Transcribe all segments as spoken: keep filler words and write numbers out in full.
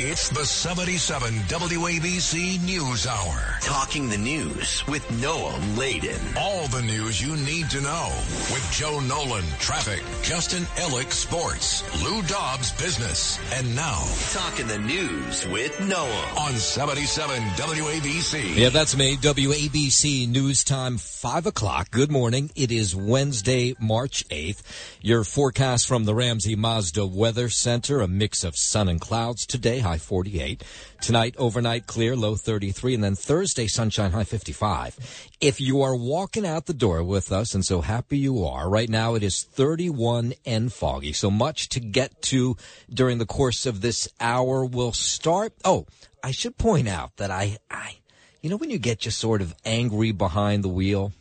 It's the seventy-seven W A B C News Hour. Talking the news with Noam Laden. All the news you need to know with Joe Nolan, traffic, Justin Ellick, sports, Lou Dobbs, business, and now Talking the News with Noam on seventy-seven W A B C. Yeah, that's me. W A B C News Time, five o'clock. Good morning. It is Wednesday, March eighth. Your forecast from the Ramsey Mazda Weather Center, a mix of sun and clouds today. High forty-eight. Tonight, overnight clear, low thirty-three. And then Thursday, sunshine, high fifty-five. If you are walking out the door with us, and so happy you are, right now it is thirty-one and foggy. So much to get to during the course of this hour. We'll start. Oh, I should point out that I, I you know, when you get just sort of angry behind the wheel,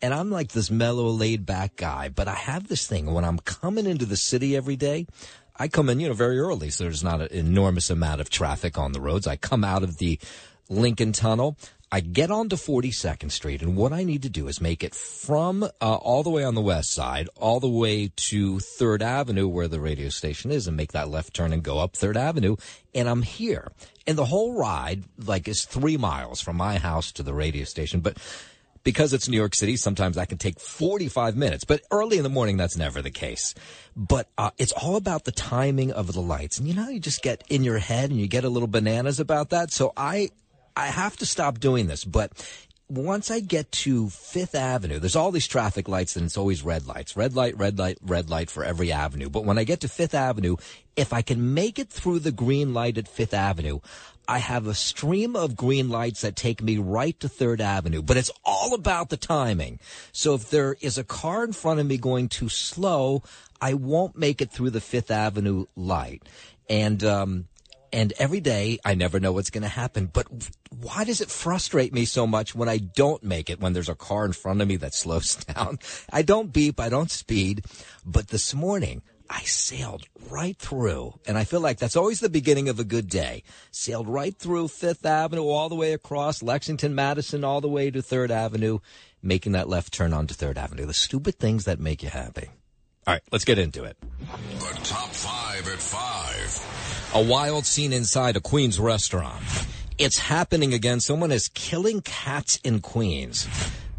and I'm like this mellow, laid-back guy, but I have this thing when I'm coming into the city every day. I come in, you know, very early, so there's not an enormous amount of traffic on the roads. I come out of the Lincoln Tunnel. I get onto forty-second Street, and what I need to do is make it from uh, all the way on the west side, all the way to Third Avenue, where the radio station is, and make that left turn and go up Third Avenue, and I'm here. And the whole ride, like, is three miles from my house to the radio station, but because it's New York City, sometimes that can take forty-five minutes. But early in the morning, that's never the case. But uh, it's all about the timing of the lights. And, you know, you just get in your head and you get a little bananas about that. So I I have to stop doing this. But once I get to Fifth Avenue, there's all these traffic lights, and it's always red lights. Red light, red light, red light for every avenue. But when I get to Fifth Avenue, if I can make it through the green light at Fifth Avenue, I have a stream of green lights that take me right to Third Avenue, but it's all about the timing. So if there is a car in front of me going too slow, I won't make it through the Fifth Avenue light. And um, and every day, I never know what's going to happen. But why does it frustrate me so much when I don't make it, when there's a car in front of me that slows down? I don't beep. I don't speed. But this morning, I sailed right through, and I feel like that's always the beginning of a good day. Sailed right through Fifth Avenue, all the way across Lexington, Madison, all the way to Third Avenue, making that left turn onto Third Avenue. The stupid things that make you happy. All right, let's get into it. The top five at five. A wild scene inside a Queens restaurant. It's happening again. Someone is killing cats in Queens.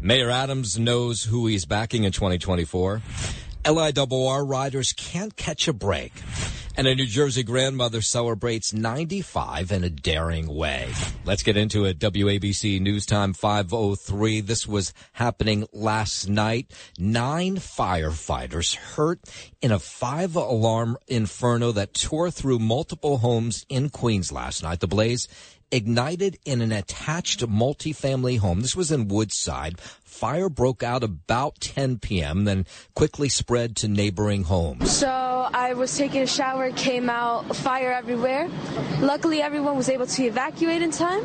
Mayor Adams knows who he's backing in twenty twenty-four. L I R R riders can't catch a break. And a New Jersey grandmother celebrates ninety-five in a daring way. Let's get into it. W A B C News Time five oh three. This was happening last night. Nine firefighters hurt in a five-alarm inferno that tore through multiple homes in Queens last night. The blaze ignited in an attached multifamily home. This was in Woodside. Fire broke out about ten p.m., then quickly spread to neighboring homes. So I was taking a shower, came out, fire everywhere. Luckily, everyone was able to evacuate in time,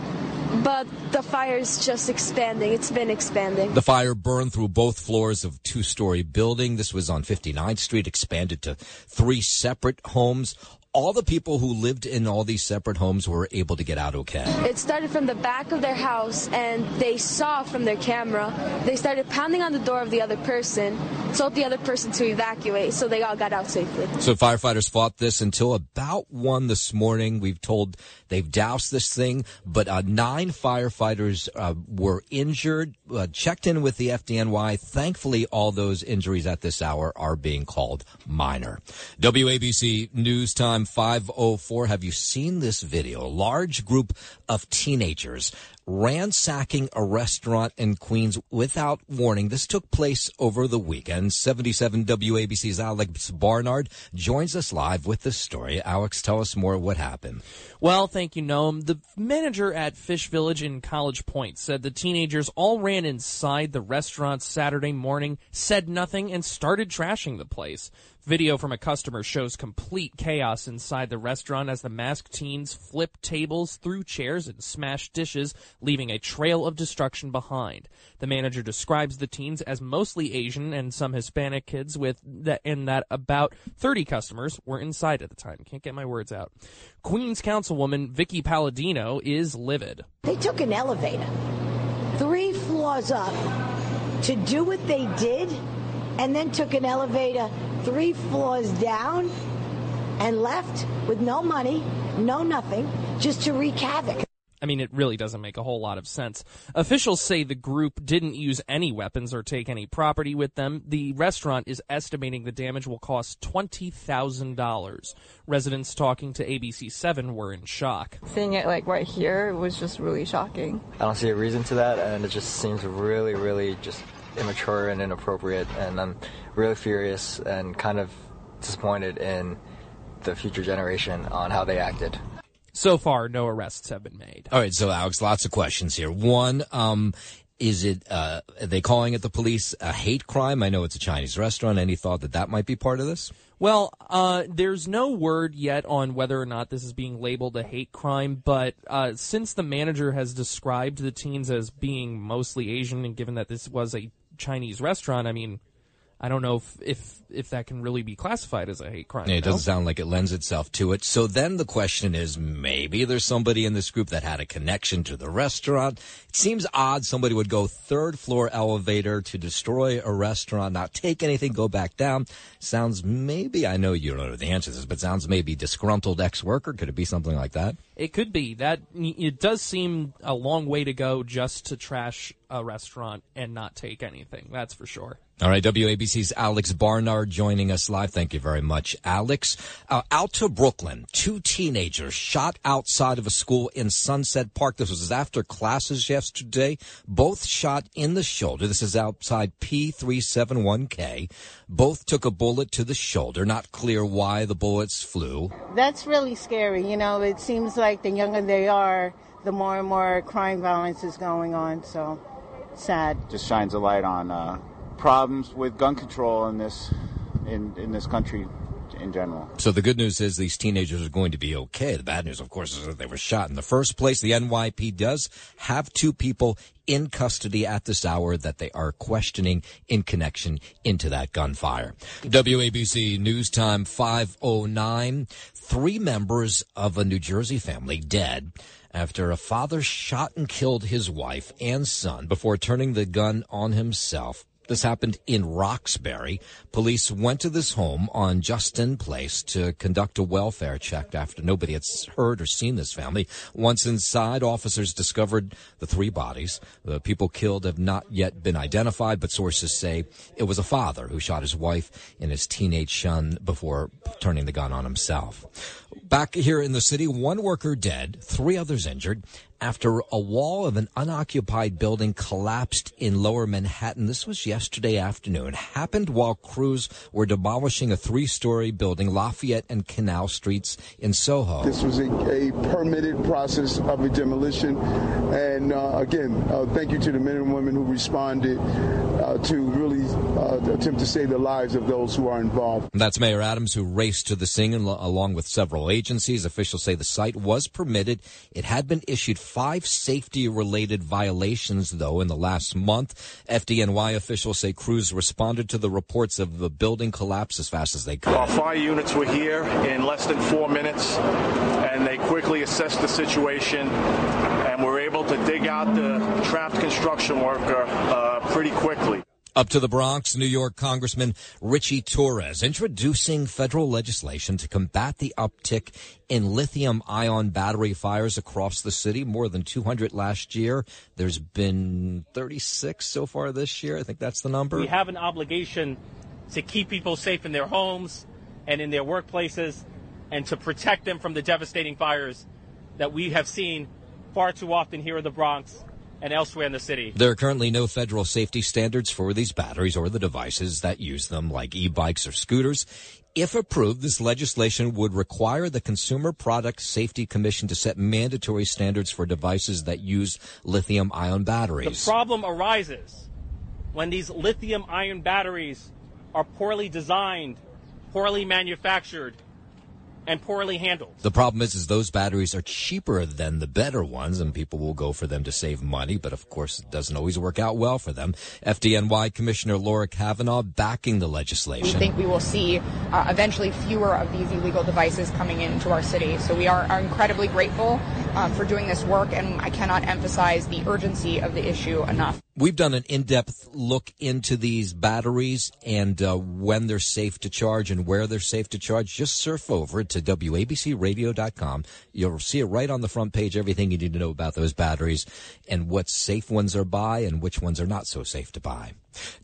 but the fire is just expanding. It's been expanding. The fire burned through both floors of two-story building. This was on fifty-ninth Street, expanded to three separate homes. All the people who lived in all these separate homes were able to get out okay. It started from the back of their house, and they saw from their camera. They started pounding on the door of the other person, told the other person to evacuate, so they all got out safely. So firefighters fought this until about one this morning. We've told they've doused this thing, but uh, nine firefighters uh, were injured, uh, checked in with the F D N Y. Thankfully, all those injuries at this hour are being called minor. W A B C News Time five oh four. Have you seen this video? A large group of teenagers ransacking a restaurant in Queens without warning. This took place over the weekend. seventy-seven W A B C's Alex Barnard joins us live with the story. Alex, tell us more what happened. Well, thank you, Noam. The manager at Fish Village in College Point said the teenagers all ran inside the restaurant Saturday morning, said nothing, and started trashing the place. Video from a customer shows complete chaos inside the restaurant as the masked teens flip tables, threw chairs, and smashed dishes, leaving a trail of destruction behind. The manager describes the teens as mostly Asian and some Hispanic kids, with that, and that about thirty customers were inside at the time. Can't get my words out. Queens Councilwoman Vicky Paladino is livid. They took an elevator three floors up to do what they did. and then took an elevator three floors down and left with no money, no nothing, just to wreak havoc. I mean, it really doesn't make a whole lot of sense. Officials say the group didn't use any weapons or take any property with them. The restaurant is estimating the damage will cost twenty thousand dollars. Residents talking to A B C seven were in shock. Seeing it, like, right here was just really shocking. I don't see a reason to that, and it just seems really, really just immature and inappropriate, and I'm really furious and kind of disappointed in the future generation on how they acted. So far, no arrests have been made. All right, so, Alex, lots of questions here. One, um, is it, uh, are they calling it the police a hate crime? I know it's a Chinese restaurant. Any thought that that might be part of this? Well, uh, there's no word yet on whether or not this is being labeled a hate crime, but uh, since the manager has described the teens as being mostly Asian, and given that this was a Chinese restaurant, I mean, I don't know if, if if that can really be classified as a hate crime. Yeah, it no? doesn't sound like it lends itself to it. So then the question is, maybe there's somebody in this group that had a connection to the restaurant. It seems odd somebody would go third floor elevator to destroy a restaurant, not take anything, go back down. Sounds maybe, I know you don't know the answer to this, but sounds maybe disgruntled ex-worker. Could it be something like that? It could be. That it does seem a long way to go just to trash a restaurant and not take anything. That's for sure. All right, W A B C's Alex Barnard joining us live. Thank you very much, Alex. Uh, out to Brooklyn, two teenagers shot outside of a school in Sunset Park. This was after classes yesterday. Both shot in the shoulder. This is outside P three seventy-one K. Both took a bullet to the shoulder. Not clear why the bullets flew. That's really scary. You know, it seems like the younger they are, the more and more crime violence is going on. So sad. Just shines a light on uh problems with gun control in this in in this country in general. So the good news is these teenagers are going to be okay. The bad news, of course, is that they were shot in the first place. The N Y P D does have two people in custody at this hour that they are questioning in connection into that gunfire. W A B C News Time five oh nine. Three members of a New Jersey family dead after a father shot and killed his wife and son before turning the gun on himself. This happened in Roxbury. Police went to this home on Justin Place to conduct a welfare check after nobody had heard or seen this family. Once inside, officers discovered the three bodies. The people killed have not yet been identified, but sources say it was a father who shot his wife and his teenage son before turning the gun on himself. Back here in the city, one worker dead, three others injured, after a wall of an unoccupied building collapsed in Lower Manhattan. This was yesterday afternoon. It happened while crews were demolishing a three-story building, Lafayette and Canal Streets in Soho. This was a, a permitted process of a demolition. And uh, again, uh, thank you to the men and women who responded uh, to really uh, attempt to save the lives of those who are involved. And that's Mayor Adams, who raced to the scene along with several agencies. Officials say the site was permitted. It had been issued five safety-related violations, though, in the last month. F D N Y officials say crews responded to the reports of the building collapse as fast as they could. Our fire units were here in less than four minutes, and they quickly assessed the situation, and were able to dig out the trapped construction worker uh, pretty quickly. Up to the Bronx, New York Congressman Richie Torres introducing federal legislation to combat the uptick in lithium-ion battery fires across the city. More than two hundred last year. There's been thirty-six so far this year. I think that's the number. We have an obligation to keep people safe in their homes and in their workplaces, and to protect them from the devastating fires that we have seen far too often here in the Bronx and elsewhere in the city. There are currently no federal safety standards for these batteries or the devices that use them, like e-bikes or scooters. If approved, this legislation would require the Consumer Product Safety Commission to set mandatory standards for devices that use lithium-ion batteries. The problem arises when these lithium-ion batteries are poorly designed, poorly manufactured, and poorly handled. The problem is, is those batteries are cheaper than the better ones, and people will go for them to save money. But, of course, it doesn't always work out well for them. F D N Y Commissioner Laura Kavanaugh backing the legislation. We think we will see uh, eventually fewer of these illegal devices coming into our city. So we are, are incredibly grateful um, for doing this work, and I cannot emphasize the urgency of the issue enough. We've done an in-depth look into these batteries and uh, when they're safe to charge and where they're safe to charge. Just surf over to W A B C radio dot com. You'll see it right on the front page, everything you need to know about those batteries and what safe ones are by and which ones are not so safe to buy.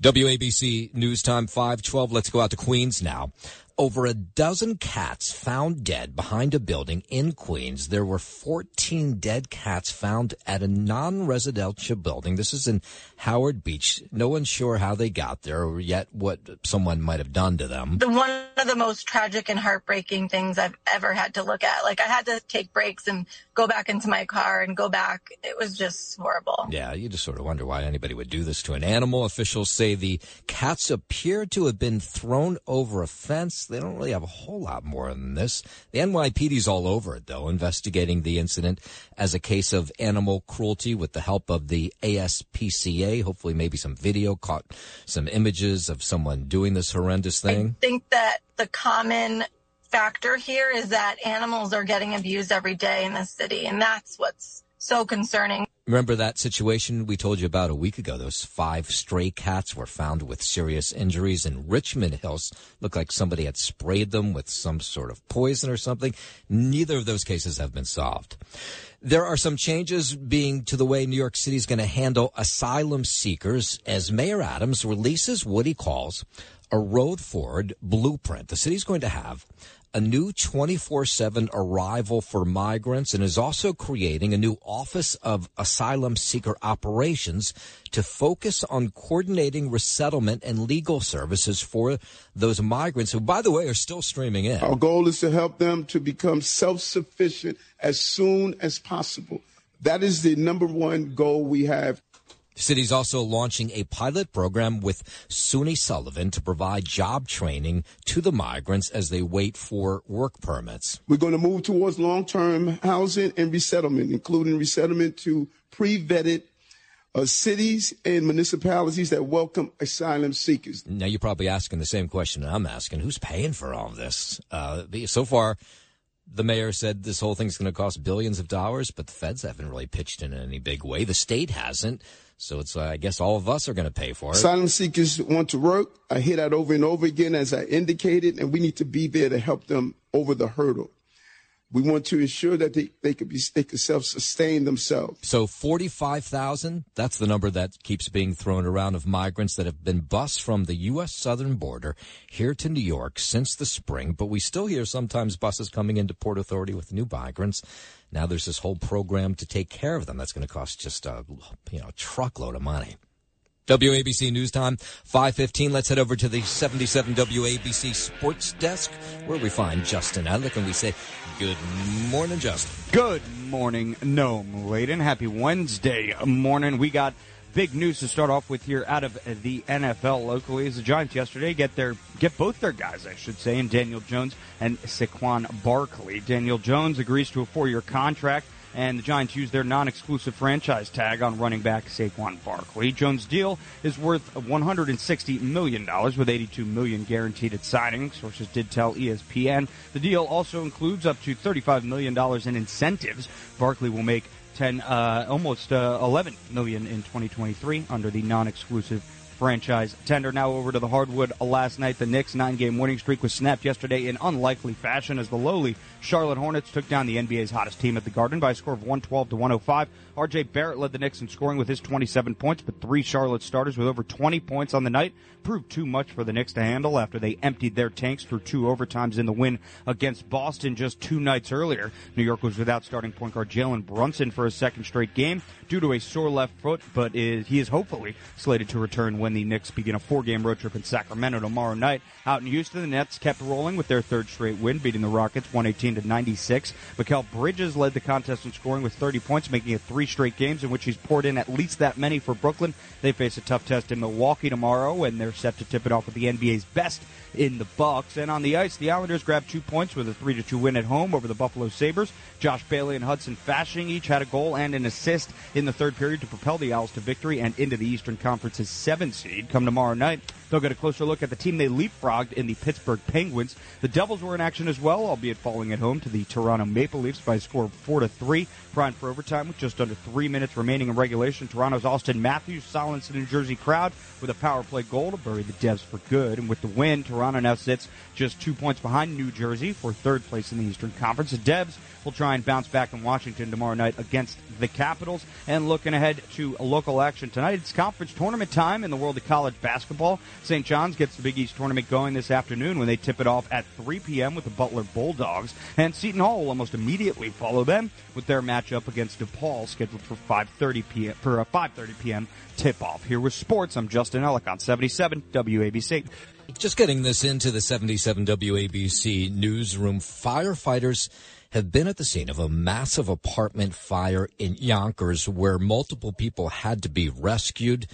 W A B C News Time five twelve. Let's go out to Queens now. Over a dozen cats found dead behind a building in Queens. There were fourteen dead cats found at a non-residential building. This is in Howard Beach. No one's sure how they got there or yet what someone might have done to them. One of the most tragic and heartbreaking things I've ever had to look at. Like, I had to take breaks and go back into my car and go back. It was just horrible. Yeah, you just sort of wonder why anybody would do this to an animal. Officials say the cats appear to have been thrown over a fence. They don't really have a whole lot more than this. The N Y P D's all over it, though, investigating the incident as a case of animal cruelty with the help of the A S P C A. Hopefully maybe some video caught some images of someone doing this horrendous thing. I think that the common factor here is that animals are getting abused every day in this city, and that's what's so concerning. Remember that situation we told you about a week ago? Those five stray cats were found with serious injuries in Richmond Hills. Looked like somebody had sprayed them with some sort of poison or something. Neither of those cases have been solved. There are some changes being to the way New York City is going to handle asylum seekers as Mayor Adams releases what he calls a road forward blueprint. The city's going to have a new twenty-four seven arrival for migrants and is also creating a new Office of Asylum Seeker Operations to focus on coordinating resettlement and legal services for those migrants who, by the way, are still streaming in. Our goal is to help them to become self-sufficient as soon as possible. That is the number one goal we have. The city's also launching a pilot program with SUNY Sullivan to provide job training to the migrants as they wait for work permits. We're going to move towards long-term housing and resettlement, including resettlement to pre-vetted uh, cities and municipalities that welcome asylum seekers. Now, you're probably asking the same question I'm asking. Who's paying for all of this? Uh, so far, the mayor said this whole thing's going to cost billions of dollars, but the feds haven't really pitched in in any big way. The state hasn't. So it's, uh, I guess, all of us are going to pay for it. Asylum seekers want to work. I hear that over and over again, as I indicated, and we need to be there to help them over the hurdle. We want to ensure that they, they could be they could self-sustain themselves. So forty-five thousand, that's the number that keeps being thrown around of migrants that have been bused from the U S southern border here to New York since the spring. But we still hear sometimes buses coming into Port Authority with new migrants. Now there's this whole program to take care of them. That's going to cost just a you know truckload of money. W A B C News Time, five fifteen. Let's head over to the seventy-seven W A B C Sports Desk, where we find Justin Ellick, and we say, good morning, Justin. Good morning, Noam Laden. Happy Wednesday morning. We got big news to start off with here out of the N F L locally. As the Giants yesterday get their get both their guys, I should say, in Daniel Jones and Saquon Barkley. Daniel Jones agrees to a four-year contract, and the Giants use their non-exclusive franchise tag on running back Saquon Barkley. Jones' deal is worth one hundred sixty million dollars with eighty-two million dollars guaranteed at signing. Sources did tell E S P N. The deal also includes up to thirty-five million dollars in incentives. Barkley will make ten, uh, almost uh, eleven million dollars in twenty twenty-three under the non-exclusive franchise tender. Now over to the hardwood. Last night, the Knicks' nine-game winning streak was snapped yesterday in unlikely fashion as the lowly Charlotte Hornets took down the N B A's hottest team at the Garden by a score of one twelve to one oh five. R J. Barrett led the Knicks in scoring with his twenty-seven points, but three Charlotte starters with over twenty points on the night proved too much for the Knicks to handle after they emptied their tanks through two overtimes in the win against Boston just two nights earlier. New York was without starting point guard Jalen Brunson for his second straight game due to a sore left foot, but is, he is hopefully slated to return when the Knicks begin a four-game road trip in Sacramento tomorrow night. Out in Houston, the Nets kept rolling with their third straight win, beating the Rockets one eighteen to ninety-six. Mikal Bridges led the contest in scoring with thirty points, making it three straight games in which he's poured in at least that many for Brooklyn. They face a tough test in Milwaukee tomorrow, and they're set to tip it off with the N B A's best in the Bucks. And on the ice, the Islanders grabbed two points with a three to two win at home over the Buffalo Sabres. Josh Bailey and Hudson Fashing each had a goal and an assist in the third period to propel the Owls to victory and into the Eastern Conference's seventh seed. Come tomorrow night, they'll get a closer look at the team they leapfrogged in the Pittsburgh Penguins. The Devils were in action as well, albeit falling at home to the Toronto Maple Leafs by a score of four to three. Primed for overtime with just under three minutes remaining in regulation. Toronto's Auston Matthews silenced the New Jersey crowd with a power play goal to bury the Devs for good. And with the win, Toronto now sits just two points behind New Jersey for third place in the Eastern Conference. The Devs will try and bounce back in Washington tomorrow night against the Capitals. And looking ahead to local action tonight, it's conference tournament time in the world of college basketball. Saint John's gets the Big East tournament going this afternoon when they tip it off at three p.m. with the Butler Bulldogs. And Seton Hall will almost immediately follow them with their matchup against DePaul, scheduled for five thirty p.m. for a five thirty p.m. tip-off. Here with sports, I'm Justin Ellick on seventy-seven W A B C. Just getting this into the seventy-seven W A B C newsroom, firefighters have been at the scene of a massive apartment fire in Yonkers where multiple people had to be rescued.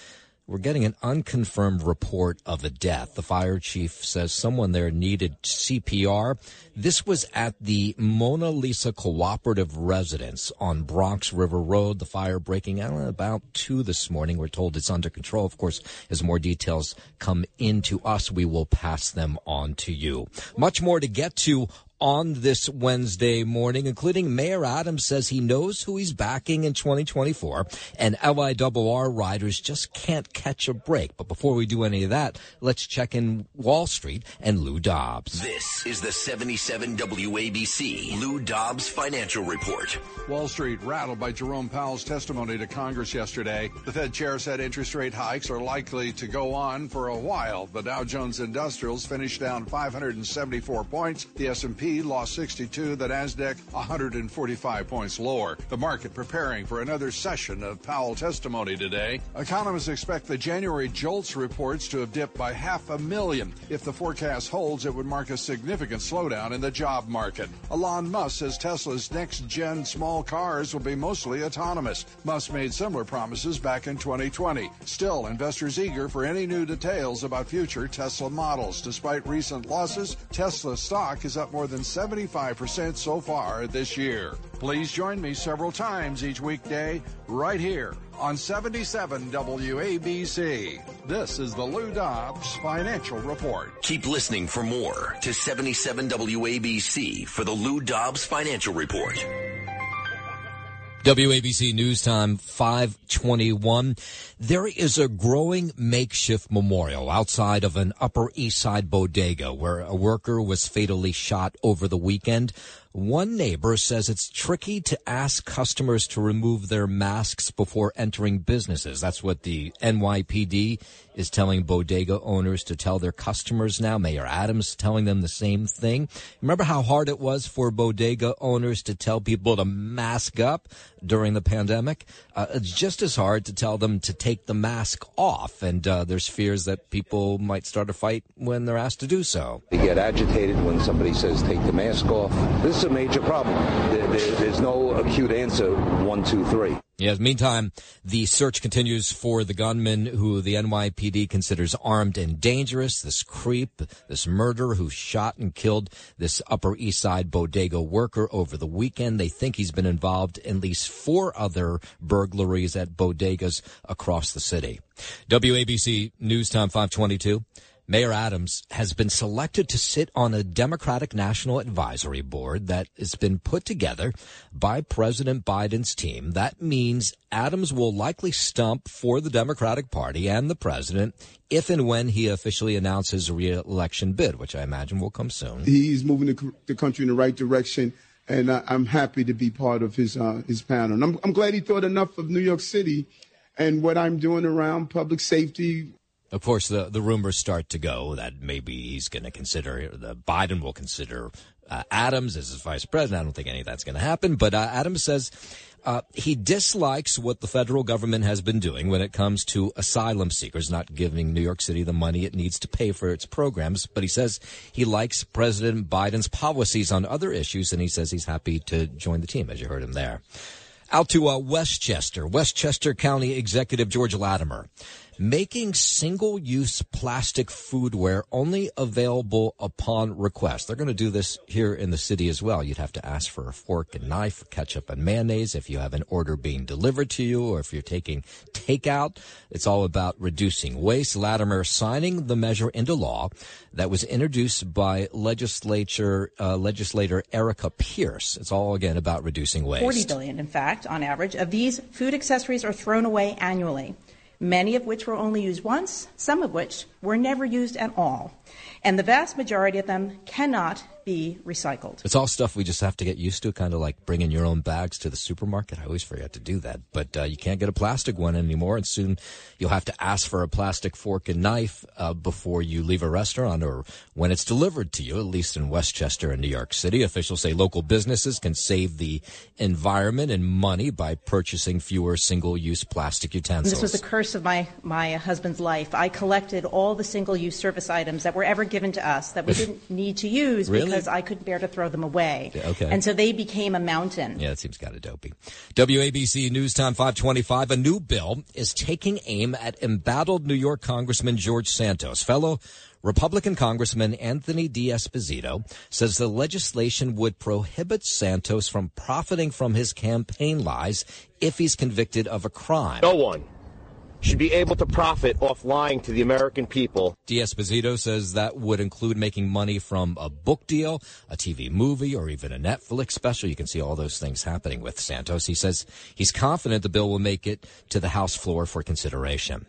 We're getting an unconfirmed report of a death. The fire chief says someone there needed C P R. This was at the Mona Lisa Cooperative Residence on Bronx River Road. The fire breaking out about two this morning. We're told it's under control. Of course, as more details come into us, we will pass them on to you. Much more to get to on this Wednesday morning, including Mayor Adams says he knows who he's backing in twenty twenty-four, and L I R R riders just can't catch a break. But before we do any of that, let's check in Wall Street and Lou Dobbs. This is the seventy-seven W A B C Lou Dobbs Financial Report. Wall Street rattled by Jerome Powell's testimony to Congress yesterday. The Fed chair said interest rate hikes are likely to go on for a while. The Dow Jones Industrials finished down five hundred seventy-four points. The S and P lost sixty-two, the NASDAQ one hundred forty-five points lower. The market preparing for another session of Powell testimony today. Economists expect the January JOLTS reports to have dipped by half a million. If the forecast holds, it would mark a significant slowdown in the job market. Elon Musk says Tesla's next-gen small cars will be mostly autonomous. Musk made similar promises back in twenty twenty. Still, investors eager for any new details about future Tesla models. Despite recent losses, Tesla stock is up more than seventy-five percent so far this year. Please join me several times each weekday right here on seventy-seven W A B C. This is the Lou Dobbs Financial Report. Keep listening for more to seventy-seven W A B C for the Lou Dobbs Financial Report. W A B C News Time five twenty-one. There is a growing makeshift memorial outside of an Upper East Side bodega where a worker was fatally shot over the weekend. One neighbor says it's tricky to ask customers to remove their masks before entering businesses. That's what the N Y P D is telling bodega owners to tell their customers now. Mayor Adams telling them the same thing. Remember how hard it was for bodega owners to tell people to mask up during the pandemic? Uh, it's just as hard to tell them to take the mask off. And uh, there's fears that people might start a fight when they're asked to do so. They get agitated when somebody says take the mask off. This is a major problem. There, there, there's no acute answer. One, two, three. Yes. Meantime, the search continues for the gunman who the N Y P D considers armed and dangerous. This creep, this murderer who shot and killed this Upper East Side bodega worker over the weekend. They think he's been involved in at least four other burglaries at bodegas across the city. W A B C News Time five twenty-two. Mayor Adams has been selected to sit on a Democratic National Advisory Board that has been put together by President Biden's team. That means Adams will likely stump for the Democratic Party and the president if and when he officially announces a re-election bid, which I imagine will come soon. He's moving the, the country in the right direction, and I, I'm happy to be part of his uh, his panel. And I'm, I'm glad he thought enough of New York City and what I'm doing around public safety. Of course, the, the rumors start to go that maybe he's going to consider, the Biden will consider uh, Adams as his vice president. I don't think any of that's going to happen. But uh, Adams says uh, he dislikes what the federal government has been doing when it comes to asylum seekers, not giving New York City the money it needs to pay for its programs. But he says he likes President Biden's policies on other issues, and he says he's happy to join the team, as you heard him there. Out to uh, Westchester, Westchester County Executive George Latimer making single-use plastic foodware only available upon request. They're going to do this here in the city as well. You'd have to ask for a fork and knife, for ketchup and mayonnaise if you have an order being delivered to you or if you're taking takeout. It's all about reducing waste. Latimer signing the measure into law that was introduced by legislature uh, legislator Erica Pierce. It's all, again, about reducing waste. forty billion, in fact, on average, of these food accessories are thrown away annually, many of which were only used once, some of which were never used at all. And the vast majority of them cannot be recycled. It's all stuff we just have to get used to, kind of like bringing your own bags to the supermarket. I always forget to do that. But uh, you can't get a plastic one anymore, and soon you'll have to ask for a plastic fork and knife uh, before you leave a restaurant or when it's delivered to you, at least in Westchester and New York City. Officials say local businesses can save the environment and money by purchasing fewer single-use plastic utensils. This was the curse of my, my husband's life. I collected all the single-use service items that were ever given to us that we didn't need to use. Really? Because I couldn't bear to throw them away. Yeah, okay. And so they became a mountain. Yeah, it seems kind of dopey. W A B C News Time five twenty-five. A new bill is taking aim at embattled New York Congressman George Santos. Fellow Republican Congressman Anthony D'Esposito says the legislation would prohibit Santos from profiting from his campaign lies if he's convicted of a crime. No one should be able to profit off lying to the American people. D'Esposito says that would include making money from a book deal, a T V movie, or even a Netflix special. You can see all those things happening with Santos. He says he's confident the bill will make it to the House floor for consideration.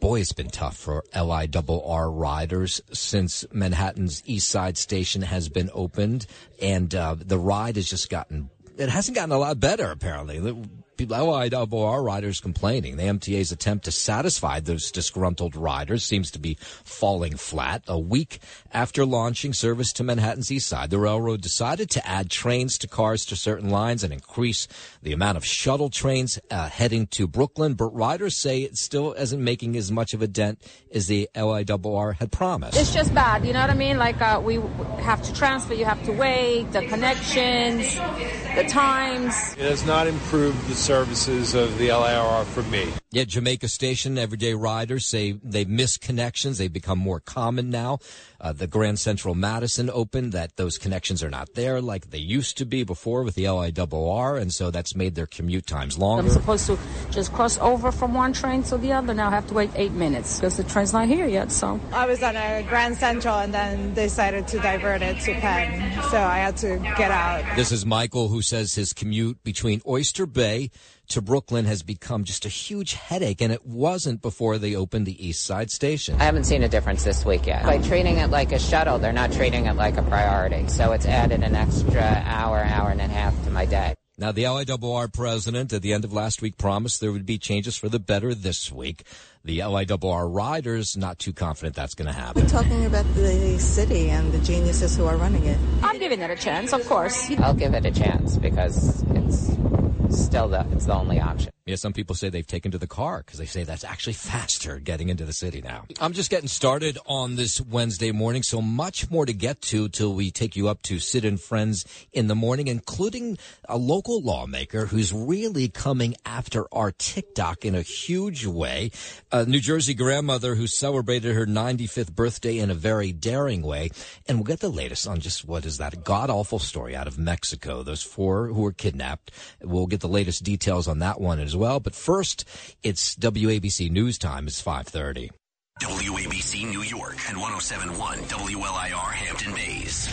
Boy, it's been tough for L I R R riders since Manhattan's East Side Station has been opened, and uh, the ride has just gotten, it hasn't gotten a lot better, apparently. L I R R riders complaining. The M T A's attempt to satisfy those disgruntled riders seems to be falling flat. A week after launching service to Manhattan's East Side, the railroad decided to add trains to cars to certain lines and increase the amount of shuttle trains uh, heading to Brooklyn. But riders say it still isn't making as much of a dent as the L I R R had promised. It's just bad. You know what I mean? Like uh, we have to transfer. You have to wait. The connections, the times. It has not improved the services of the L I R R for me. Yeah, Jamaica Station, everyday riders say they've missed connections. They've become more common now. Uh, the Grand Central Madison opened, that those connections are not there like they used to be before with the L I R R, and so that's made their commute times longer. I'm supposed to just cross over from one train to the other. Now I have to wait eight minutes because the train's not here yet, so. I was on a Grand Central, and then they decided to divert it to Penn, so I had to get out. This is Michael, who says his commute between Oyster Bay to Brooklyn has become just a huge headache, and it wasn't before they opened the East Side Station. I haven't seen a difference this week yet. By treating it like a shuttle, they're not treating it like a priority, so it's added an extra hour, hour and a half to my day. Now, the L I R R president at the end of last week promised there would be changes for the better this week. The L I R R riders, not too confident that's going to happen. We're talking about the city and the geniuses who are running it. I'm giving it a chance, of course. I'll give it a chance because it's still the, it's the only option. Yeah, some people say they've taken to the car because they say that's actually faster getting into the city now. I'm just getting started on this Wednesday morning, so much more to get to till we take you up to Sid and Friends in the morning, including a local lawmaker who's really coming after our TikTok in a huge way. A New Jersey grandmother who celebrated her ninety-fifth birthday in a very daring way. And we'll get the latest on just what is that god-awful story out of Mexico, those four who were kidnapped. We'll get the latest details on that one as well. Well, but first, it's W A B C News Time. It's five thirty. W A B C New York and one oh seven point one W L I R Hampton Bays.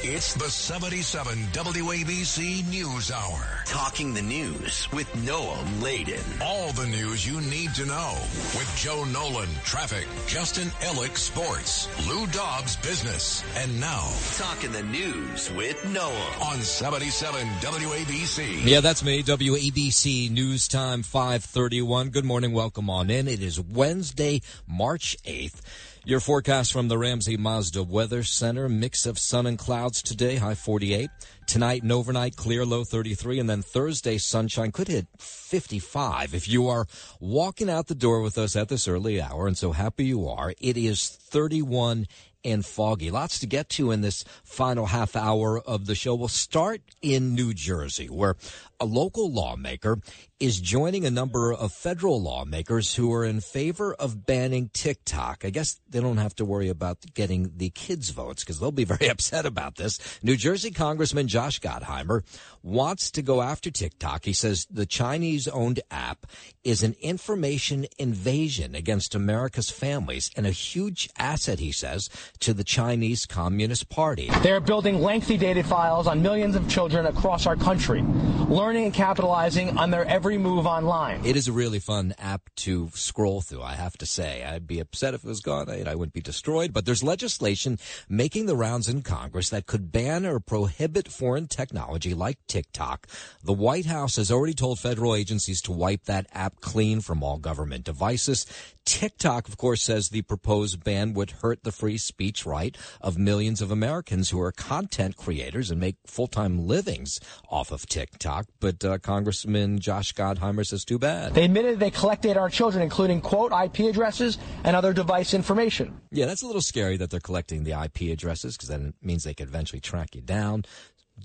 It's the seventy-seven W A B C News Hour. Talking the news with Noam Laden. All the news you need to know with Joe Nolan, traffic, Justin Ellick, sports, Lou Dobbs, business, and now Talking the News with Noam on seventy-seven W A B C. Yeah, that's me, W A B C News Time five thirty-one. Good morning, welcome on in. It is Wednesday, March eighth. Your forecast from the Ramsey Mazda Weather Center, mix of sun and clouds today, high forty-eight. Tonight and overnight, clear, low thirty-three, and then Thursday, sunshine could hit fifty-five. If you are walking out the door with us at this early hour, and so happy you are, it is thirty-one and foggy. Lots to get to in this final half hour of the show. We'll start in New Jersey, where a local lawmaker is joining a number of federal lawmakers who are in favor of banning TikTok. I guess they don't have to worry about getting the kids' votes because they'll be very upset about this. New Jersey Congressman Josh Gottheimer wants to go after TikTok. He says the Chinese-owned app is an information invasion against America's families and a huge asset, he says, to the Chinese Communist Party. They're building lengthy data files on millions of children across our country, learning and capitalizing on their every move online. It is a really fun app to scroll through, I have to say. I'd be upset if it was gone. I, I wouldn't be destroyed. But there's legislation making the rounds in Congress that could ban or prohibit foreign technology like TikTok. The White House has already told federal agencies to wipe that app clean from all government devices. TikTok, of course, says the proposed ban would hurt the free speech right of millions of Americans who are content creators and make full-time livings off of TikTok. But uh, Congressman Josh Gottheimer says too bad. They admitted they collect data on our children, including, quote, I P addresses and other device information. Yeah, that's a little scary that they're collecting the I P addresses because that means they could eventually track you down.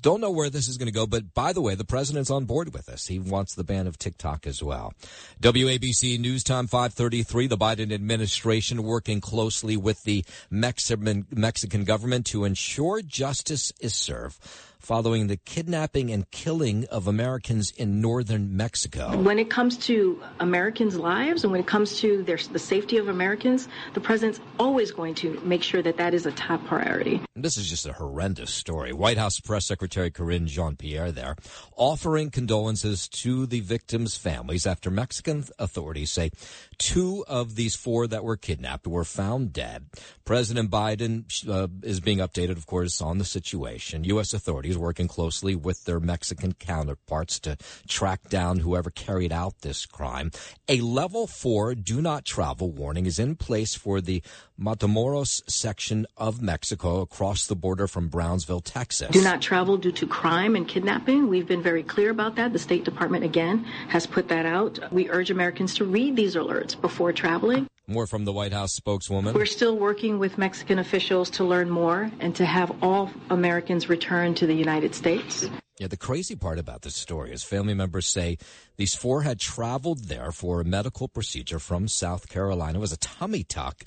Don't know where this is going to go, but by the way, the president's on board with this. He wants the ban of TikTok as well. W A B C News Time five thirty-three, the Biden administration working closely with the Mexican, Mexican government to ensure justice is served following the kidnapping and killing of Americans in northern Mexico. When it comes to Americans' lives and when it comes to their, the safety of Americans, the president's always going to make sure that that is a top priority. This is just a horrendous story. White House Press Secretary Karine Jean-Pierre there offering condolences to the victims' families after Mexican authorities say two of these four that were kidnapped were found dead. President Biden uh, is being updated, of course, on the situation. U S authorities working closely with their Mexican counterparts to track down whoever carried out this crime. A level four do not travel warning is in place for the Matamoros section of Mexico across the border from Brownsville, Texas. Do not travel due to crime and kidnapping. We've been very clear about that. The State Department, again, has put that out. We urge Americans to read these alerts before traveling. More from the White House spokeswoman. We're still working with Mexican officials to learn more and to have all Americans return to the United States. Yeah, the crazy part about this story is family members say these four had traveled there for a medical procedure from South Carolina. It was a tummy tuck.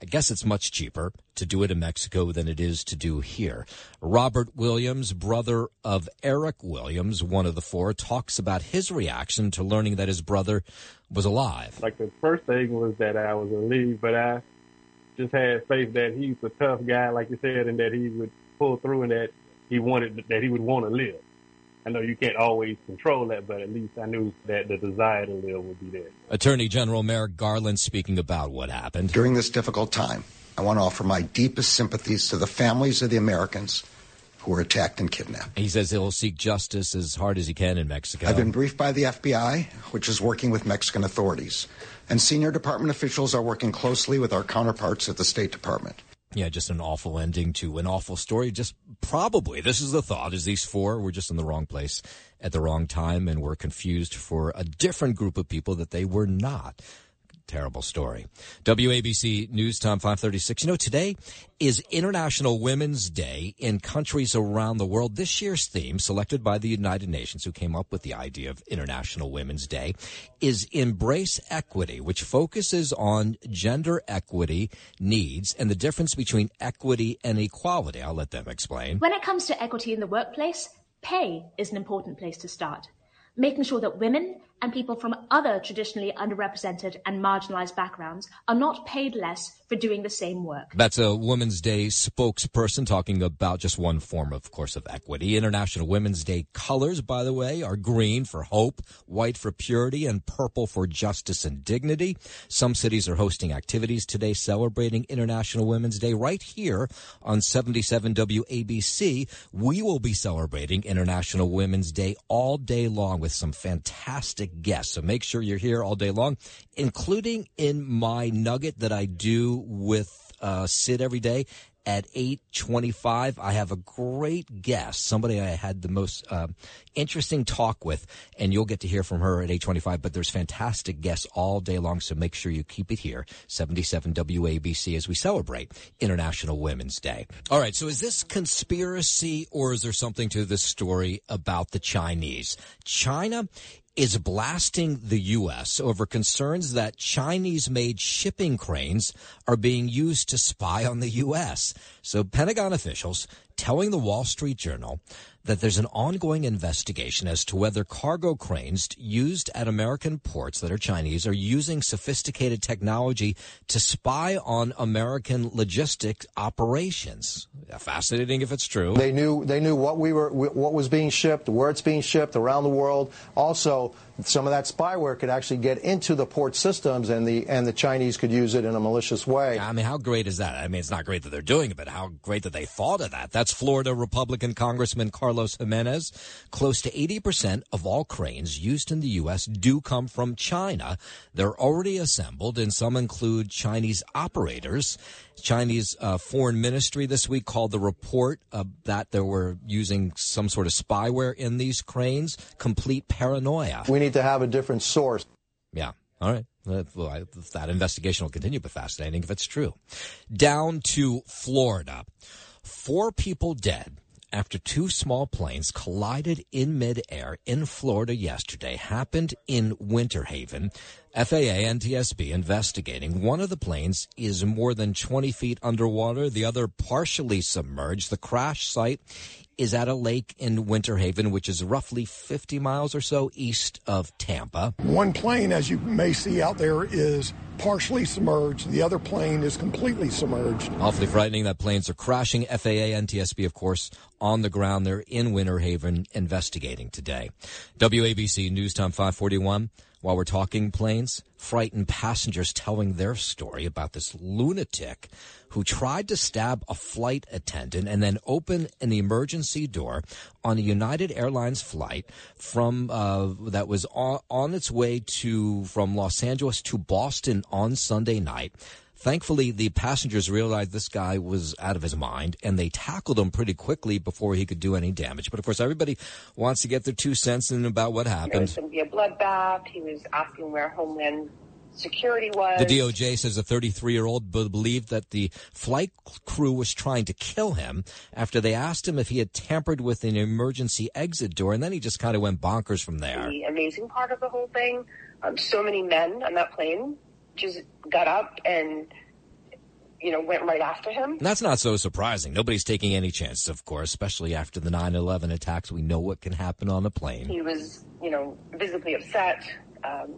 I guess it's much cheaper to do it in Mexico than it is to do here. Robert Williams, brother of Eric Williams, one of the four, talks about his reaction to learning that his brother was alive. Like, the first thing was that I was relieved, but I just had faith that he's a tough guy, like you said, and that he would pull through and that he wanted, that he would want to live. I know you can't always control that, but at least I knew that the desire to live would be there. Attorney General Merrick Garland speaking about what happened. During this difficult time, I want to offer my deepest sympathies to the families of the Americans who were attacked and kidnapped. He says he'll seek justice as hard as he can in Mexico. I've been briefed by the F B I, which is working with Mexican authorities, and senior department officials are working closely with our counterparts at the State Department. Yeah, just an awful ending to an awful story. Just probably, this is the thought, is these four were just in the wrong place at the wrong time and were confused for a different group of people that they were not. Terrible story. W A B C News Time five thirty-six. You know, today is International Women's Day in countries around the world. This year's theme, selected by the United Nations, who came up with the idea of International Women's Day, is Embrace Equity, which focuses on gender equity needs and the difference between equity and equality. I'll let them explain. When it comes to equity in the workplace, pay is an important place to start. Making sure that women and people from other traditionally underrepresented and marginalized backgrounds are not paid less for doing the same work. That's a Women's Day spokesperson talking about just one form, of course, of equity. International Women's Day colors, by the way, are green for hope, white for purity, and purple for justice and dignity. Some cities are hosting activities today celebrating International Women's Day. Right here on seventy-seven W A B C, we will be celebrating International Women's Day all day long with some fantastic guests. So make sure you're here all day long, including in my nugget that I do with uh, Sid every day at eight twenty-five. I have a great guest, somebody I had the most uh, interesting talk with, and you'll get to hear from her at eight twenty-five. But there's fantastic guests all day long, so make sure you keep it here, seventy-seven W A B C, as we celebrate International Women's Day. All right, so is this conspiracy, or is there something to this story about the Chinese? China is blasting the U S over concerns that Chinese-made shipping cranes are being used to spy on the U S. So Pentagon officials telling the Wall Street Journal that there's an ongoing investigation as to whether cargo cranes used at American ports that are Chinese are using sophisticated technology to spy on American logistics operations. Fascinating if it's true. They knew they knew what we were what was being shipped, where it's being shipped around the world. Also, some of that spyware could actually get into the port systems, and the and the Chinese could use it in a malicious way. I mean, how great is that? I mean, it's not great that they're doing it, but how great that they thought of that. That's Florida Republican Congressman Carlos Jimenez. Close to eighty percent of all cranes used in the U S do come from China. They're already assembled, and some include Chinese operators. Chinese uh, Foreign Ministry this week called the report uh, that they were using some sort of spyware in these cranes complete paranoia. We need to have a different source. Yeah. All right. Well, I, that investigation will continue, but fascinating if it's true. Down to Florida. Four people dead after two small planes collided in midair in Florida yesterday happened in Winter Haven. F A A and T S B investigating. One of the planes is more than twenty feet underwater. The other partially submerged. The crash site is at a lake in Winter Haven, which is roughly fifty miles or so east of Tampa. One plane, as you may see out there, is partially submerged. The other plane is completely submerged. Awfully frightening that planes are crashing. F A A and T S B, of course, on the ground. They're in Winter Haven investigating today. W A B C News Time five forty-one. While we're talking planes, frightened passengers telling their story about this lunatic who tried to stab a flight attendant and then open an emergency door on a United Airlines flight from uh, that was on, on its way to from Los Angeles to Boston on Sunday night. Thankfully, the passengers realized this guy was out of his mind, and they tackled him pretty quickly before he could do any damage. But, of course, everybody wants to get their two cents in about what happened. There was going to be a bloodbath. He was asking where Homeland Security was. The D O J says a thirty-three-year-old b- believed that the flight crew was trying to kill him after they asked him if he had tampered with an emergency exit door, and then he just kind of went bonkers from there. The amazing part of the whole thing, um, so many men on that plane just got up and, you know, went right after him. That's not so surprising. Nobody's taking any chances, of course, especially after the nine eleven attacks. We know what can happen on a plane. He was, you know, visibly upset, um,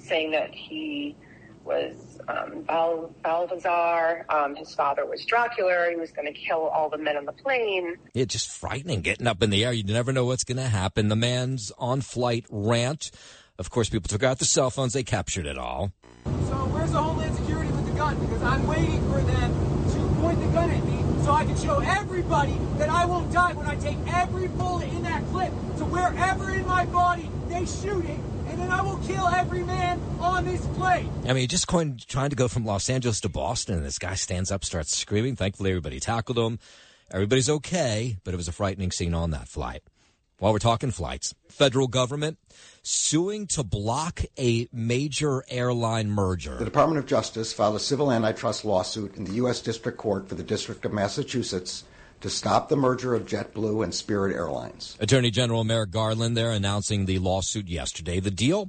saying that he was um, Bal- Balthazar. Um, his father was Dracula. He was going to kill all the men on the plane. Yeah, just frightening, getting up in the air. You never know what's going to happen. The man's on-flight rant. Of course, people took out the cell phones. They captured it all. So where's the Homeland Security with the gun? Because I'm waiting for them to point the gun at me so I can show everybody that I won't die when I take every bullet in that clip to wherever in my body they shoot it. And then I will kill every man on this plane. I mean, just going, trying to go from Los Angeles to Boston, and this guy stands up, starts screaming. Thankfully, everybody tackled him. Everybody's okay, but it was a frightening scene on that flight. While we're talking flights, federal government suing to block a major airline merger. The Department of Justice filed a civil antitrust lawsuit in the U S District Court for the District of Massachusetts to stop the merger of JetBlue and Spirit Airlines. Attorney General Merrick Garland there announcing the lawsuit yesterday. The deal,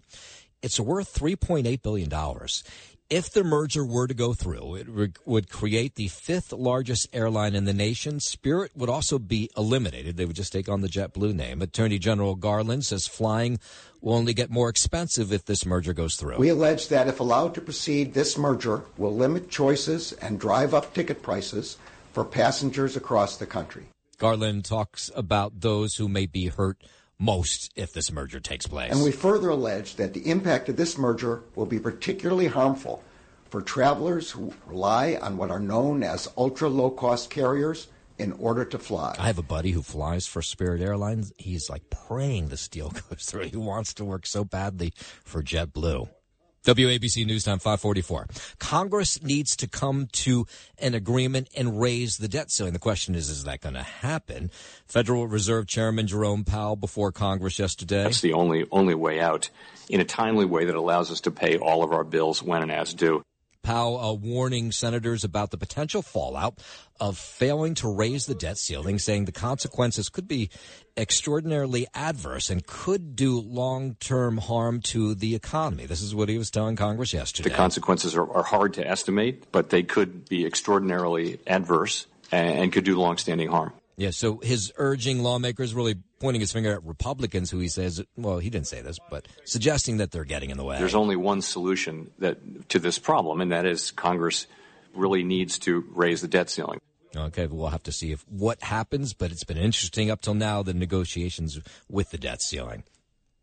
it's worth three point eight billion dollars. If the merger were to go through, it re- would create the fifth largest airline in the nation. Spirit would also be eliminated. They would just take on the JetBlue name. Attorney General Garland says flying will only get more expensive if this merger goes through. We allege that if allowed to proceed, this merger will limit choices and drive up ticket prices for passengers across the country. Garland talks about those who may be hurt most if this merger takes place. And we further allege that the impact of this merger will be particularly harmful for travelers who rely on what are known as ultra-low-cost carriers in order to fly. I have a buddy who flies for Spirit Airlines. He's like praying this deal goes through. He wants to work so badly for JetBlue. W A B C News Time five forty-four. Congress needs to come to an agreement and raise the debt ceiling. The question is, is that going to happen? Federal Reserve Chairman Jerome Powell before Congress yesterday. That's the only only way out in a timely way that allows us to pay all of our bills when and as due. Powell uh, warning senators about the potential fallout of failing to raise the debt ceiling, saying the consequences could be extraordinarily adverse and could do long-term harm to the economy. This is what he was telling Congress yesterday. The consequences are, are hard to estimate, but they could be extraordinarily adverse and, and could do long-standing harm. Yeah, so his urging lawmakers, really pointing his finger at Republicans, who he says, well, he didn't say this, but suggesting that they're getting in the way. There's only one solution that to this problem, and that is Congress really needs to raise the debt ceiling. Okay, we'll have to see if what happens, but it's been interesting up till now, the negotiations with the debt ceiling.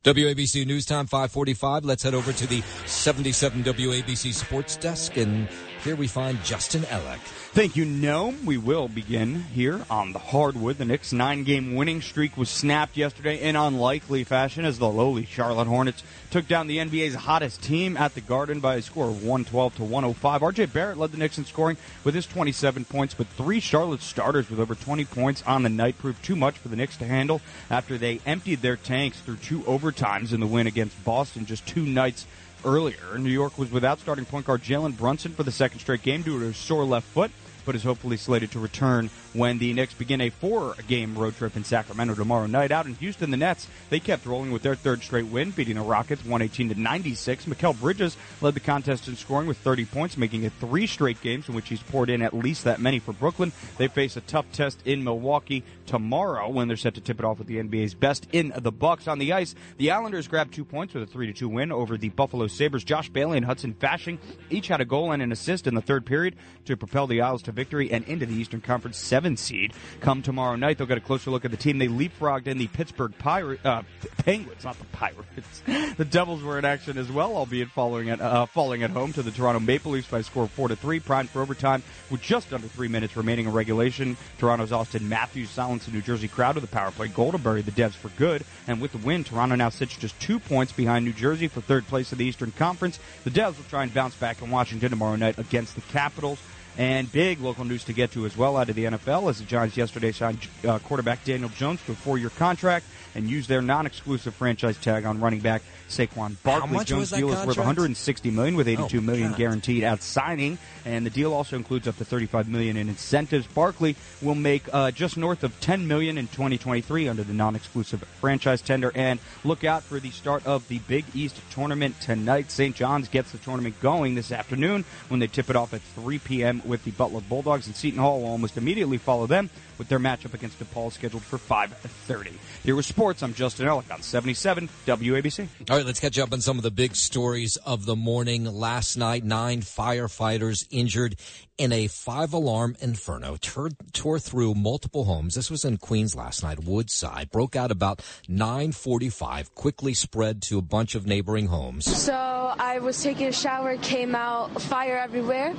W A B C News Time, five forty-five. Let's head over to the seventy-seven W A B C Sports Desk, and here we find Justin Ellick. Thank you, Noam. We will begin here on the hardwood. The Knicks' nine-game winning streak was snapped yesterday in unlikely fashion as the lowly Charlotte Hornets took down the N B A's hottest team at the Garden by a score of one twelve to one oh five. R J. Barrett led the Knicks in scoring with his twenty-seven points, but three Charlotte starters with over twenty points on the night proved too much for the Knicks to handle after they emptied their tanks through two overtimes in the win against Boston just two nights earlier. New York was without starting point guard Jalen Brunson for the second straight game due to his sore left foot, but is hopefully slated to return when the Knicks begin a four-game road trip in Sacramento tomorrow night. Out in Houston, the Nets, they kept rolling with their third straight win, beating the Rockets one eighteen to ninety-six. Mikal Bridges led the contest in scoring with thirty points, making it three straight games in which he's poured in at least that many for Brooklyn. They face a tough test in Milwaukee tomorrow when they're set to tip it off with the N B A's best in the Bucks. On the ice, the Islanders grabbed two points with a three to two win over the Buffalo Sabres. Josh Bailey and Hudson Fashing each had a goal and an assist in the third period to propel the Isles to victory and into the Eastern Conference seven seed. Come tomorrow night, they'll get a closer look at the team they leapfrogged in the Pittsburgh Pirates, uh, Penguins, not the Pirates. The Devils were in action as well, albeit following at, uh, falling at home to the Toronto Maple Leafs by a score of four to three, primed for overtime with just under three minutes remaining in regulation. Toronto's Auston Matthews silenced the New Jersey crowd with a power play goal to bury the Devs for good, and with the win, Toronto now sits just two points behind New Jersey for third place in the Eastern Conference. The Devs will try and bounce back in Washington tomorrow night against the Capitals. And big local news to get to as well out of the N F L as the Giants yesterday signed uh, quarterback Daniel Jones to a four-year contract and used their non-exclusive franchise tag on running back Saquon Barkley. Jones' deal is worth one hundred sixty million dollars with eighty-two million dollars guaranteed at signing, and the deal also includes up to thirty-five million dollars in incentives. Barkley will make uh, just north of ten million dollars in twenty twenty-three under the non-exclusive franchise tender, and look out for the start of the Big East tournament tonight. Saint John's gets the tournament going this afternoon when they tip it off at three p.m. with the Butler Bulldogs, and Seton Hall will almost immediately follow them with their matchup against DePaul scheduled for five thirty. Here was Sports. I'm Justin Ellick on seventy-seven W A B C. All right, let's catch up on some of the big stories of the morning. Last night, nine firefighters injured in a five-alarm inferno, tore, tore through multiple homes. This was in Queens last night, Woodside. Broke out about nine forty-five, quickly spread to a bunch of neighboring homes. So I was taking a shower, came out, fire everywhere.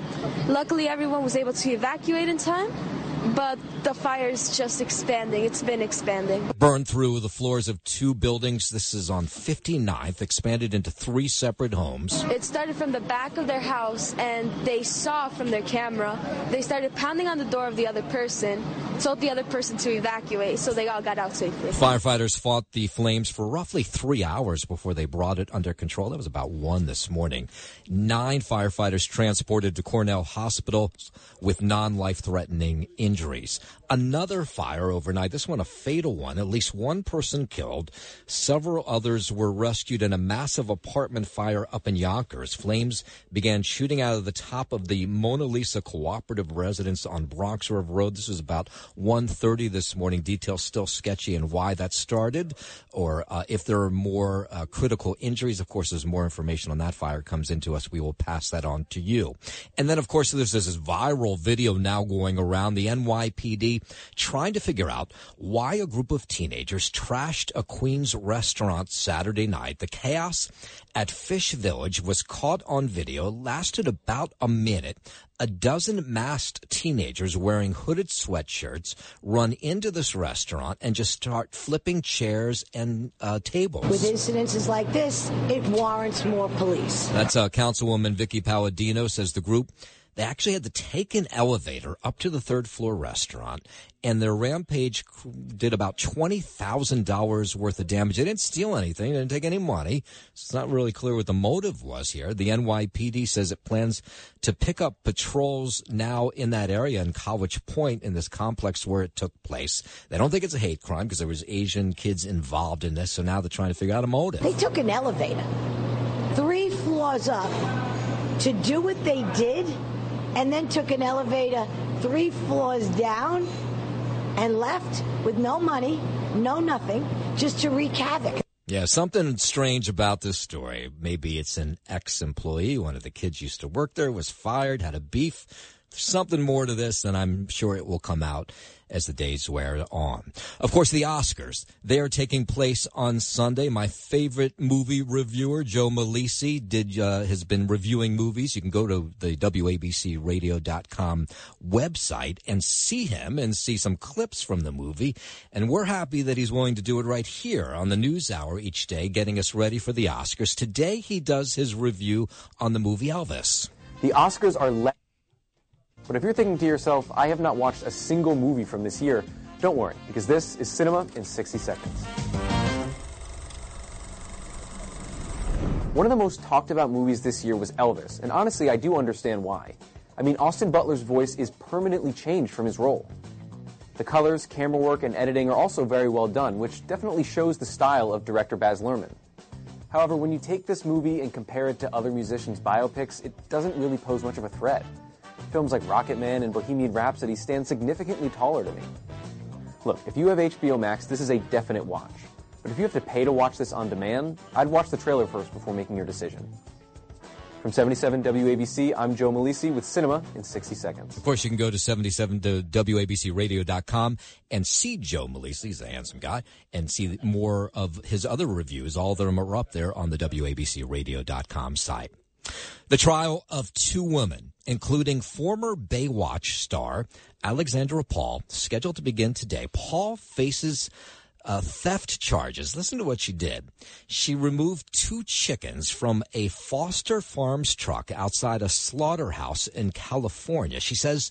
Luckily, everyone was able to evacuate in time. But the fire is just expanding. It's been expanding. Burned through the floors of two buildings. This is on fifty-ninth, expanded into three separate homes. It started from the back of their house, and they saw from their camera. They started pounding on the door of the other person, told the other person to evacuate, so they all got out safely. Firefighters fought the flames for roughly three hours before they brought it under control. That was about one this morning. Nine firefighters transported to Cornell Hospital with non-life-threatening injuries. Injuries. Another fire overnight, this one a fatal one. At least one person killed. Several others were rescued in a massive apartment fire up in Yonkers. Flames began shooting out of the top of the Mona Lisa Cooperative Residence on Bronx River Road. This was about one thirty this morning. Details still sketchy and why that started, or uh, if there are more uh, critical injuries. Of course, as more information on that fire comes into us, we will pass that on to you. And then, of course, there's this viral video now going around the end. N Y P D trying to figure out why a group of teenagers trashed a Queens restaurant Saturday night. The chaos at Fish Village was caught on video, lasted about a minute. A dozen masked teenagers wearing hooded sweatshirts run into this restaurant and just start flipping chairs and uh, tables. With incidences like this, it warrants more police. That's uh, Councilwoman Vicky Paladino says the group, they actually had to take an elevator up to the third floor restaurant, and their rampage did about twenty thousand dollars worth of damage. They didn't steal anything. They didn't take any money. It's not really clear what the motive was here. The N Y P D says it plans to pick up patrols now in that area in College Point in this complex where it took place. They don't think it's a hate crime because there was Asian kids involved in this, so now they're trying to figure out a motive. They took an elevator three floors up to do what they did, and then took an elevator three floors down and left with no money, no nothing, just to wreak havoc. Yeah, something strange about this story. Maybe it's an ex-employee. One of the kids used to work there, was fired, had a beef. There's something more to this, and I'm sure it will come out as the days wear on. Of course, the Oscars, they are taking place on Sunday. My favorite movie reviewer, Joe Malisi, did uh, has been reviewing movies. You can go to the W A B C radio dot com website and see him and see some clips from the movie. And we're happy that he's willing to do it right here on the News Hour each day, getting us ready for the Oscars. Today, he does his review on the movie Elvis. The Oscars are less. But if you're thinking to yourself, I have not watched a single movie from this year, don't worry, because this is Cinema in sixty seconds. One of the most talked about movies this year was Elvis, and honestly, I do understand why. I mean, Austin Butler's voice is permanently changed from his role. The colors, camera work, and editing are also very well done, which definitely shows the style of director Baz Luhrmann. However, when you take this movie and compare it to other musicians' biopics, it doesn't really pose much of a threat. Films like Rocketman and Bohemian Rhapsody stand significantly taller to me. Look, if you have H B O Max, this is a definite watch. But if you have to pay to watch this on demand, I'd watch the trailer first before making your decision. From seventy-seven W A B C, I'm Joe Malisi with Cinema in sixty seconds. Of course, you can go to seventy-seven to W A B C radio dot com and see Joe Malisi. He's a handsome guy. And see more of his other reviews. All of them are up there on the W A B C radio dot com site. The trial of two women, including former Baywatch star Alexandra Paul, scheduled to begin today. Paul faces uh, theft charges. Listen to what she did. She removed two chickens from a Foster Farms truck outside a slaughterhouse in California. She says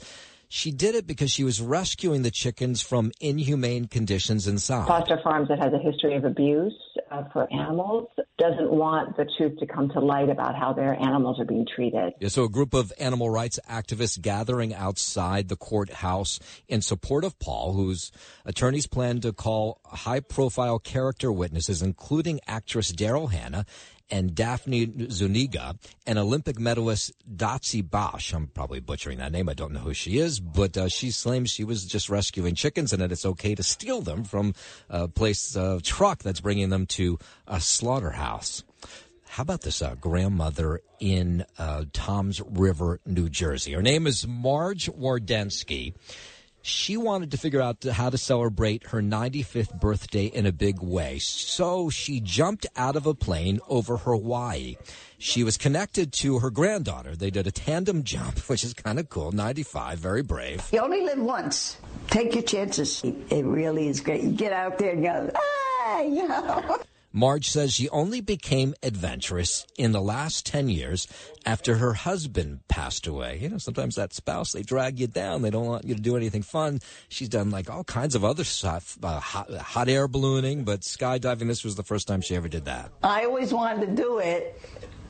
she did it because she was rescuing the chickens from inhumane conditions inside. Foster Farms, that has a history of abuse uh, for animals, doesn't want the truth to come to light about how their animals are being treated. Yeah, so a group of animal rights activists gathering outside the courthouse in support of Paul, whose attorneys plan to call high-profile character witnesses, including actress Daryl Hannah and Daphne Zuniga, and Olympic medalist Dotsie Bosch. I'm probably butchering that name. I don't know who she is, but uh, she claims she was just rescuing chickens and that it's okay to steal them from a place, a truck that's bringing them to a slaughterhouse. How about this uh, grandmother in uh, Toms River, New Jersey? Her name is Marge Wardensky. She wanted to figure out how to celebrate her ninety-fifth birthday in a big way, so she jumped out of a plane over Hawaii. She was connected to her granddaughter. They did a tandem jump, which is kind of cool. ninety-five, very brave. You only live once. Take your chances. It really is great. You get out there and go, ah, you know. Marge says she only became adventurous in the last ten years after her husband passed away. You know, sometimes that spouse, they drag you down. They don't want you to do anything fun. She's done, like, all kinds of other stuff, uh, hot, hot air ballooning, but skydiving, this was the first time she ever did that. I always wanted to do it,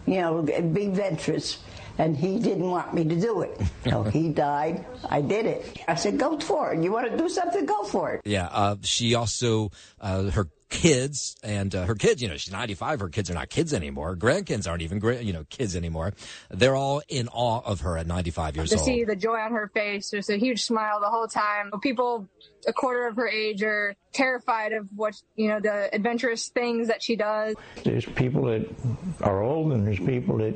you know, be adventurous, and he didn't want me to do it. So he died. I did it. I said, go for it. You want to do something? Go for it. Yeah, uh, she also, uh, her kids and uh, her kids, you know, she's ninety-five. Her kids are not kids anymore. Grandkids aren't even, you know, kids anymore. They're all in awe of her at ninety-five years old. To see the joy on her face, there's a huge smile the whole time. People a quarter of her age are terrified of what, you know, the adventurous things that she does. There's people that are old and there's people that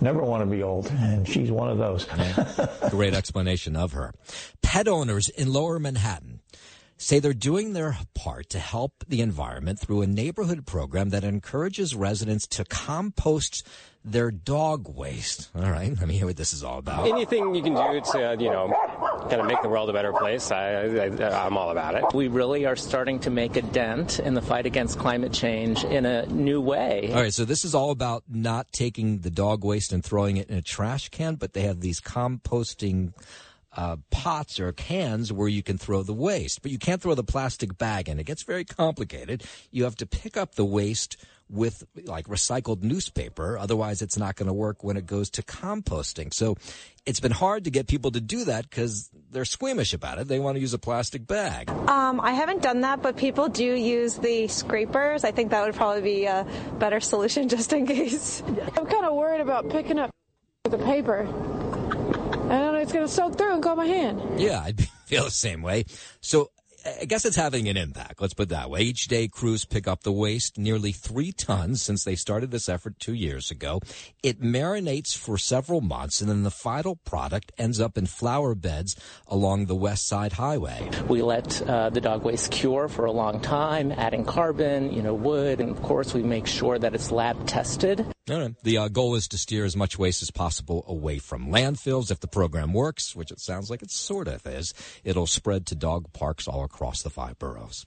never want to be old, and she's one of those. Great explanation of her. Pet owners in Lower Manhattan say they're doing their part to help the environment through a neighborhood program that encourages residents to compost their dog waste. All right, let me hear what this is all about. Anything you can do to, you know, kind of make the world a better place, I, I, I'm all about it. We really are starting to make a dent in the fight against climate change in a new way. All right, so this is all about not taking the dog waste and throwing it in a trash can, but they have these composting Uh, pots or cans where you can throw the waste, but you can't throw the plastic bag in. It gets very complicated. You have to pick up the waste with, like, recycled newspaper. Otherwise, it's not going to work when it goes to composting. So it's been hard to get people to do that because they're squeamish about it. They want to use a plastic bag. Um, I haven't done that, but people do use the scrapers. I think that would probably be a better solution just in case. I'm kind of worried about picking up the paper. I don't know, it's going to soak through and go in my hand. Yeah, I feel the same way. So I guess it's having an impact. Let's put it that way. Each day, crews pick up the waste, nearly three tons since they started this effort two years ago. It marinates for several months, and then the final product ends up in flower beds along the West Side Highway. We let uh, the dog waste cure for a long time, adding carbon, you know, wood, and, of course, we make sure that it's lab-tested. The uh, goal is to steer as much waste as possible away from landfills. If the program works, which it sounds like it sort of is, it'll spread to dog parks all across the five boroughs.